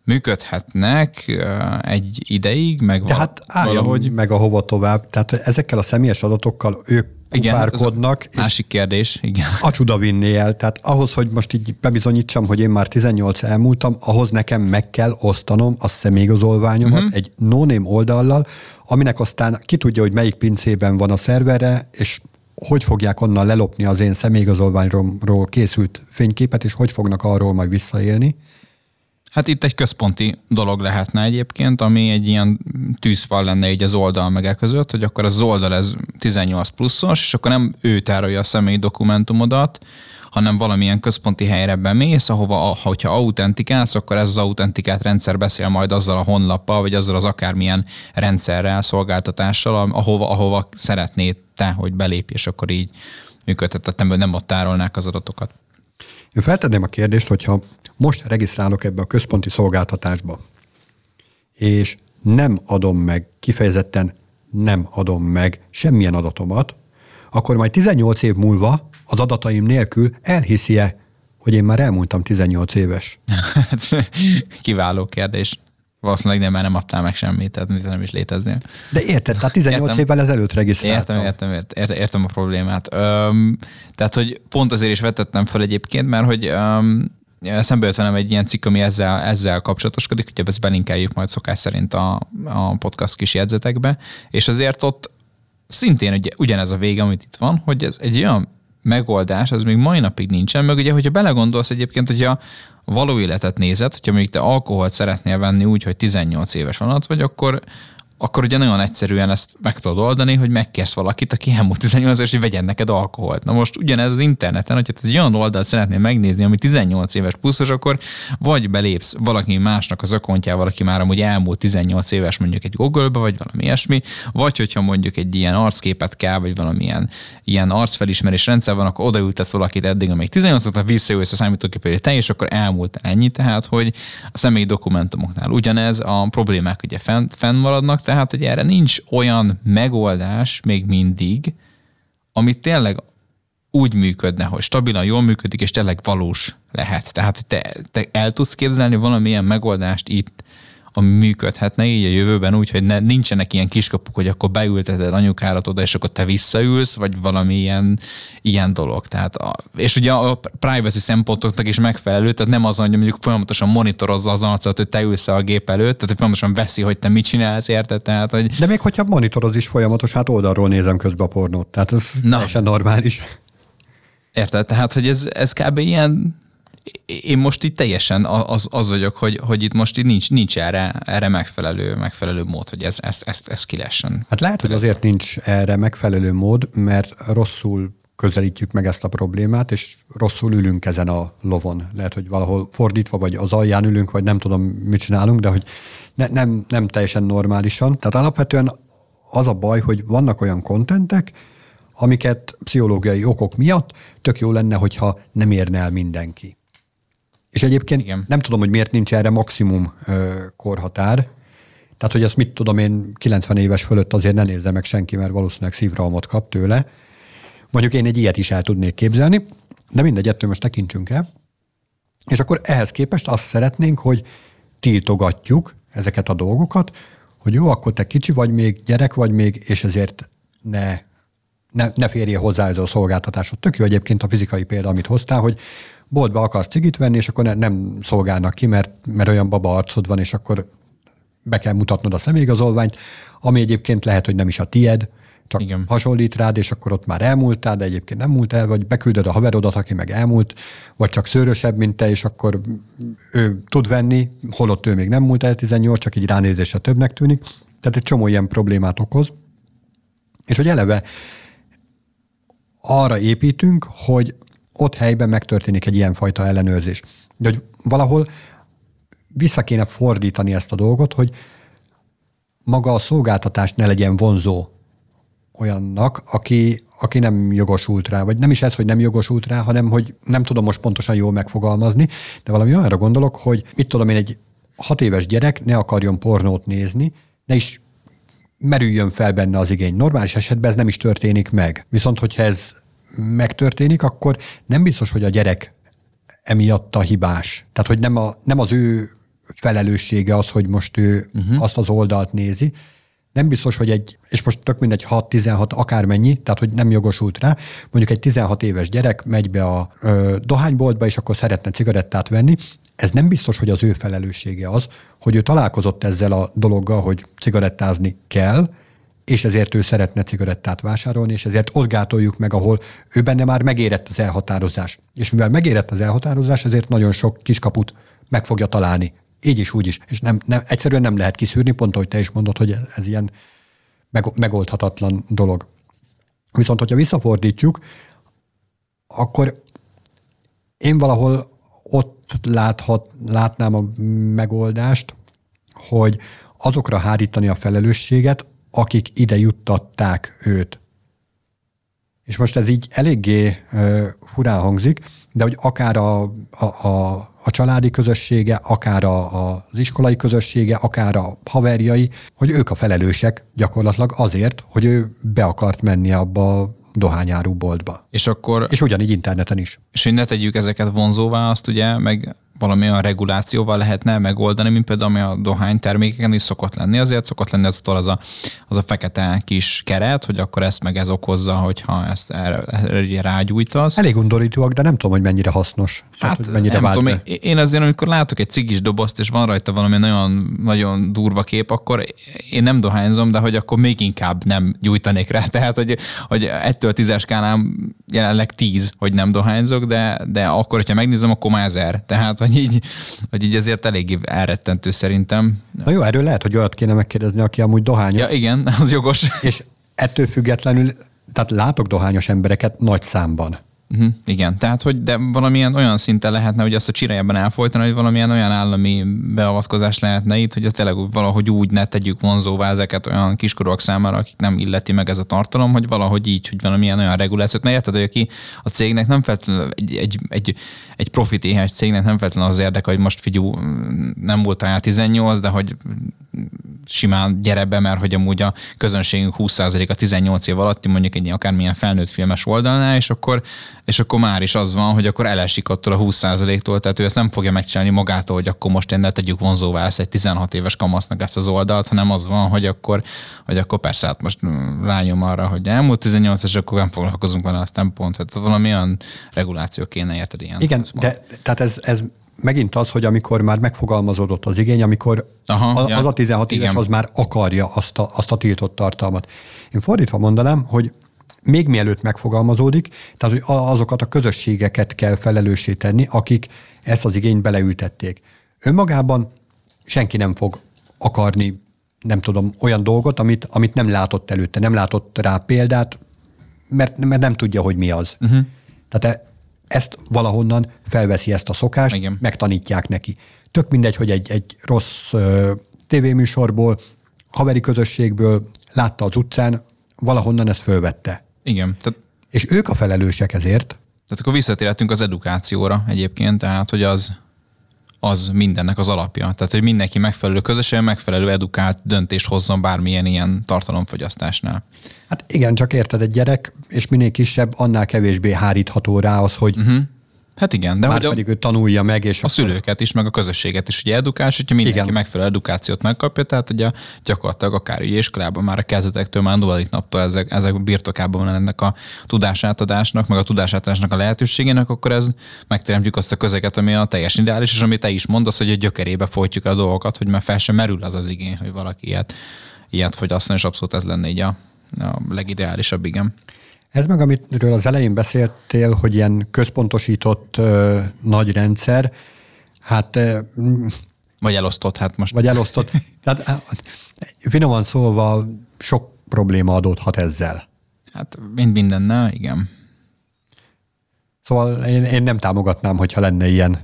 működhetnek egy ideig, meg de hát állja valahogy meg ahova tovább. Tehát ezekkel a személyes adatokkal ők kupárkodnak. Igen, másik kérdés. Igen. A csuda vinné el. Tehát ahhoz, hogy most így bebizonyítsam, hogy én már tizennyolc elmúltam, ahhoz nekem meg kell osztanom a személyigazolványomat uh-huh. egy no-name oldallal, aminek aztán ki tudja, hogy melyik pincében van a szerverre, és hogy fogják onnan lelopni az én személyigazolványról készült fényképet, és hogy fognak arról majd visszaélni. Hát itt egy központi dolog lehetne egyébként, ami egy ilyen tűzfal lenne így az oldal meg között, hogy akkor az oldal ez tizennyolc pluszos, és akkor nem ő tárolja a személyi dokumentumodat, hanem valamilyen központi helyre bemész, ahova, hogyha autentikálsz, akkor ez az autentikált rendszer beszél majd azzal a honlappal, vagy azzal az akármilyen rendszerrel, szolgáltatással, ahova, ahova szeretnéd te, hogy belépj, és akkor így működhetetlen, hogy nem ott tárolnák az adatokat. Én feltenném a kérdést, hogyha most regisztrálok ebbe a központi szolgáltatásba, és nem adom meg, kifejezetten nem adom meg semmilyen adatomat, akkor majd tizennyolc év múlva az adataim nélkül elhiszi-e, hogy én már elmúltam tizennyolc éves? Kiváló kérdés. Valószínűleg nem, már nem adtál meg semmit, tehát mit nem is léteznél. De érted, tehát tizennyolc értem, évvel ezelőtt regisztráltam. Értem, értem, értem, értem a problémát. Öm, tehát, hogy pont azért is vetettem fel egyébként, mert hogy öm, szembe jött velem egy ilyen cikk, ami ezzel, ezzel kapcsolatoskodik, ugye ezt belinkeljük majd szokás szerint a, a podcast kis jegyzetekbe, és azért ott szintén ugye, ugyanez a vége, amit itt van, hogy ez egy olyan megoldás, az még mai napig nincsen, meg ugye, hogyha belegondolsz egyébként, hogyha való életet nézed, hogyha mondjuk te alkoholt szeretnél venni úgy, hogy tizennyolc éves alatt vagy, akkor akkor ugye nagyon egyszerűen ezt meg tudod oldani, hogy megkérsz valakit, aki elmúlt tizennyolc éves, hogy vegyen neked alkoholt. Na most ugyanez az interneten, hogyha egy olyan oldalt szeretnél megnézni, ami tizennyolc éves pluszos, akkor vagy belépsz valaki másnak az akkontjával, aki már amúgy elmúlt tizennyolc éves, mondjuk egy Google-be, vagy valami ilyesmi, vagy hogyha mondjuk egy ilyen arcképet kell, vagy valamilyen ilyen arcfelismerés rendszer van, akkor odaültetsz valakit eddig, amíg tizennyolc, visszajössz a számítógépére te, és akkor elmúlt ennyi, tehát hogy a személyi dokumentumoknál ugyanez, a problémák ugye fenn, fennmaradnak, tehát hogy erre nincs olyan megoldás még mindig, ami tényleg úgy működne, hogy stabilan, jól működik, és tényleg valós lehet. Tehát te, te el tudsz képzelni valamilyen megoldást itt, ami működhetne így a jövőben úgy, hogy ne, nincsenek ilyen kiskapuk, hogy akkor beülteted anyukárat oda, és akkor te visszaülsz, vagy valamilyen ilyen dolog. Tehát a, és ugye a privacy szempontoknak is megfelelő, tehát nem azon, hogy mondjuk folyamatosan monitorozza az arcot, hogy te ülsz a gép előtt, tehát folyamatosan veszi, hogy te mit csinálsz, érted? Tehát, hogy... De még hogyha monitoroz is folyamatos, hát oldalról nézem közben a pornót, tehát ez Na. teljesen normális. Érted? Tehát, hogy ez, ez kb. Ilyen... Én most itt teljesen az, az vagyok, hogy, hogy itt most itt nincs, nincs erre, erre megfelelő, megfelelő mód, hogy ez, ezt, ezt, ezt ki lehessen. Hát lehet, hogy azért nincs erre megfelelő mód, mert rosszul közelítjük meg ezt a problémát, és rosszul ülünk ezen a lovon. Lehet, hogy valahol fordítva, vagy az alján ülünk, vagy nem tudom, mit csinálunk, de hogy ne, nem, nem teljesen normálisan. Tehát alapvetően az a baj, hogy vannak olyan kontentek, amiket pszichológiai okok miatt tök jó lenne, hogyha nem érne el mindenki. És egyébként Igen. nem tudom, hogy miért nincs erre maximum ö, korhatár. Tehát, hogy ezt mit tudom én, kilencven éves fölött azért ne nézze meg senki, mert valószínűleg szívrohamot kap tőle. Mondjuk én egy ilyet is el tudnék képzelni, de mindegy, ettől most tekintsünk el. És akkor ehhez képest azt szeretnénk, hogy tiltogatjuk ezeket a dolgokat, hogy jó, akkor te kicsi vagy még, gyerek vagy még, és ezért ne, ne, ne férje hozzá ez a szolgáltatásod. Tök jó egyébként a fizikai példa, amit hoztál, hogy boltba akarsz cigit venni, és akkor ne, nem szolgálnak ki, mert, mert olyan baba arcod van, és akkor be kell mutatnod a személyigazolványt, ami egyébként lehet, hogy nem is a tied, csak Igen. hasonlít rád, és akkor ott már elmúltál, de egyébként nem múlt el, vagy beküldöd a haverodat, aki meg elmúlt, vagy csak szőrösebb, mint te, és akkor ő tud venni, holott ő még nem múlt el tizennyolc, csak így ránézésre többnek tűnik. Tehát egy csomó ilyen problémát okoz. És hogy eleve arra építünk, hogy ott helyben megtörténik egy ilyenfajta ellenőrzés. De hogy valahol vissza kéne fordítani ezt a dolgot, hogy maga a szolgáltatás ne legyen vonzó olyannak, aki, aki nem jogosult rá, vagy nem is ez, hogy nem jogosult rá, hanem hogy nem tudom most pontosan jól megfogalmazni, de valami olyanra gondolok, hogy mit tudom én, egy hat éves gyerek ne akarjon pornót nézni, ne is merüljön fel benne az igény. Normális esetben ez nem is történik meg. Viszont hogyha ez megtörténik, akkor nem biztos, hogy a gyerek emiatt a hibás. Tehát, hogy nem, a, nem az ő felelőssége az, hogy most ő uh-huh. azt az oldalt nézi. Nem biztos, hogy egy, és most tök mindegy hat-tizenhat, akármennyi, tehát, hogy nem jogosult rá. Mondjuk egy tizenhat éves gyerek megy be a ö, dohányboltba, és akkor szeretne cigarettát venni. Ez nem biztos, hogy az ő felelőssége az, hogy ő találkozott ezzel a dologgal, hogy cigarettázni kell, és ezért ő szeretne cigarettát vásárolni, és ezért ott gátoljuk meg, ahol ő benne már megérett az elhatározás. És mivel megérett az elhatározás, ezért nagyon sok kiskaput meg fogja találni. Így is, úgy is. És nem, nem, egyszerűen nem lehet kiszűrni, pont ahogy te is mondod, hogy ez ilyen megoldhatatlan dolog. Viszont, hogyha visszafordítjuk, akkor én valahol ott láthat, látnám a megoldást, hogy azokra hárítani a felelősséget, akik ide juttatták őt. És most ez így eléggé uh, furán hangzik, de hogy akár a, a, a, a családi közössége, akár a, a, az iskolai közössége, akár a haverjai, hogy ők a felelősek gyakorlatilag azért, hogy ő be akart menni abba a dohányárú boltba. És akkor... És ugyanígy interneten is. És hogy ne tegyük ezeket vonzóvá, azt ugye meg... valamilyen regulációval lehetne megoldani, mint például ami a dohánytermékeken is szokott lenni. Azért szokott lenni azutól az a, az a fekete kis keret, hogy akkor ezt meg ez okozza, hogyha ezt erre, erre rágyújtasz. Elég undorítóak, de nem tudom, hogy mennyire hasznos. Hát tehát, mennyire nem tudom, én azért, amikor látok egy cigis dobozt, és van rajta valami nagyon, nagyon durva kép, akkor én nem dohányzom, de hogy akkor még inkább nem gyújtanék rá. Tehát, hogy, hogy ettől tízes skálán jelenleg tíz, hogy nem dohányzok, de, de akkor, hogyha megnézem, akkor már ezer. Tehát, hogy így, hogy így azért eléggé elrettentő szerintem. Na jó, erről lehet, hogy olyat kéne megkérdezni, aki amúgy dohányos. Ja igen, az jogos. És ettől függetlenül, tehát látok dohányos embereket nagy számban. Uh-huh, igen, tehát, hogy de valamilyen olyan szinten lehetne, hogy azt a csirályában elfolytani, hogy valamilyen olyan állami beavatkozás lehetne itt, hogy tényleg valahogy úgy ne tegyük vonzóvá ezeket olyan kiskorúak számára, akik nem illeti meg ez a tartalom, hogy valahogy így, hogy valamilyen olyan regulációt, mert érted, hogy aki a cégnek nem feltétlenül, egy, egy, egy, egy profitéhes cégnek nem feltétlenül az érdeke, hogy most figyú, nem volt rá tizennyolc, de hogy simán gyere be, mert hogy amúgy a közönségünk húsz százaléka tizennyolc év alatti, mondjuk egy akármilyen felnőtt filmes oldalnál, és akkor és akkor már is az van, hogy akkor elesik attól a húsz százaléktól, tehát ő ezt nem fogja megcsinálni magától, hogy akkor most én ne tegyük vonzóvá ezt egy tizenhat éves kamasznak ezt az oldalt, hanem az van, hogy akkor, hogy akkor persze hát most rányom arra, hogy elmúlt tizennyolc, és akkor nem foglalkozunk vele, aztán pont. Hát valamilyen reguláció kéne, érted ilyen. Igen, de tehát ez, ez megint az, hogy amikor már megfogalmazódott az igény, amikor aha, az, ja, az a tizenhat igen. éves az már akarja azt a, azt a tiltott tartalmat. Én fordítva mondanám, hogy még mielőtt megfogalmazódik, tehát hogy azokat a közösségeket kell felelőssé tenni, akik ezt az igényt beleültették. Önmagában senki nem fog akarni, nem tudom, olyan dolgot, amit, amit nem látott előtte, nem látott rá példát, mert, mert nem tudja, hogy mi az. Uh-huh. Tehát ezt valahonnan felveszi ezt a szokást, igen. megtanítják neki. Tök mindegy, hogy egy, egy rossz uh, tévéműsorból, haveri közösségből látta az utcán, valahonnan ezt fölvette. Igen. Tehát, és ők a felelősek ezért. Tehát akkor visszatérhetünk az edukációra egyébként, tehát hogy az, az mindennek az alapja. Tehát, hogy mindenki megfelelő közösen, megfelelő edukált döntést hozzon bármilyen ilyen tartalomfogyasztásnál. Hát igen, csak érted, egy gyerek, és minél kisebb, annál kevésbé hárítható rá az, hogy uh-huh. Hát igen, de már hogy pedig a, ő tanulja meg. És a akkor... szülőket is, meg a közösséget is ugye edukás, hogyha mindenki igen. megfelelő edukációt megkapja, tehát ugye gyakorlatilag akár ugye iskolában már a kezdetektől, már nulladik naptól ezek, ezek birtokában van ennek a tudásátadásnak, meg a tudásátadásnak a lehetőségének, akkor ez megteremtjük azt a közeget, ami a teljesen ideális, és ami te is mondasz, hogy a gyökerébe folytjuk a dolgokat, hogy már fel sem merül az az igény, hogy valaki ilyet, ilyet fogyasztan, és abszolút ez lenne így a, a legideálisabb, igen. Ez meg, amitről az elején beszéltél, hogy ilyen központosított ö, nagy rendszer, hát... Ö, vagy elosztott, hát most. Vagy elosztott. Tehát finoman szólva sok probléma adódhat ezzel. Hát mind mindennel, igen. Szóval én, én nem támogatnám, hogyha lenne ilyen.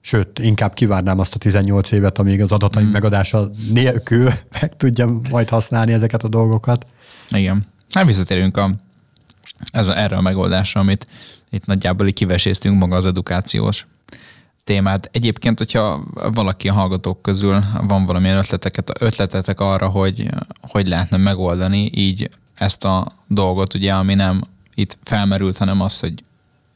Sőt, inkább kivárnám azt a tizennyolc évet, amíg az adataim mm. megadása nélkül meg tudjam majd használni ezeket a dolgokat. Igen. Hát visszatérünk a Ez a, erre a megoldásra, amit itt nagyjából kiveséztünk, maga az edukációs témát. Egyébként, hogyha valaki a hallgatók közül van valamilyen ötleteket, ötletetek arra, hogy hogy lehetne megoldani így ezt a dolgot, ugye, ami nem itt felmerült, hanem az, hogy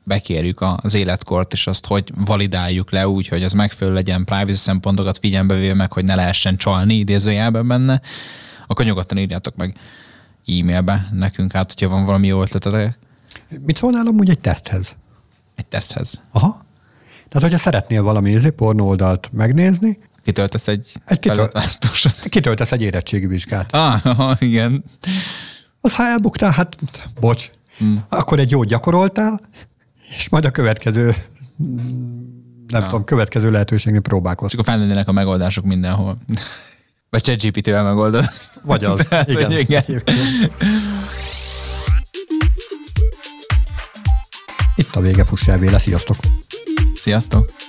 bekérjük az életkort, és azt hogy validáljuk le úgy, hogy az megfelelő legyen, privacy szempontokat figyelembe véve meg, hogy ne lehessen csalni idézőjelben benne, akkor nyugodtan írjátok meg e-mailbe nekünk át, hogyha van valami jó ötletetek. Mit szólnál amúgy egy teszthez? Egy teszthez. Aha. Tehát, hogyha szeretnél valami pornó oldalt megnézni. Kitöltesz egy, egy felületválasztósat. Kitöl... Kitöltesz egy érettségi vizsgát. Ah, aha, igen. Az, ha elbuktál, hát bocs. Hmm. Akkor egy jót gyakoroltál, és majd a következő nem ah. tudom, következő lehetőségnél próbálkozz. És akkor fellennének a megoldások mindenhol. Vagy ChatGPT-vel megoldod. Vagy az. Tehát, igen. igen. Itt a vége, fuss elvéle. Sziasztok! Sziasztok!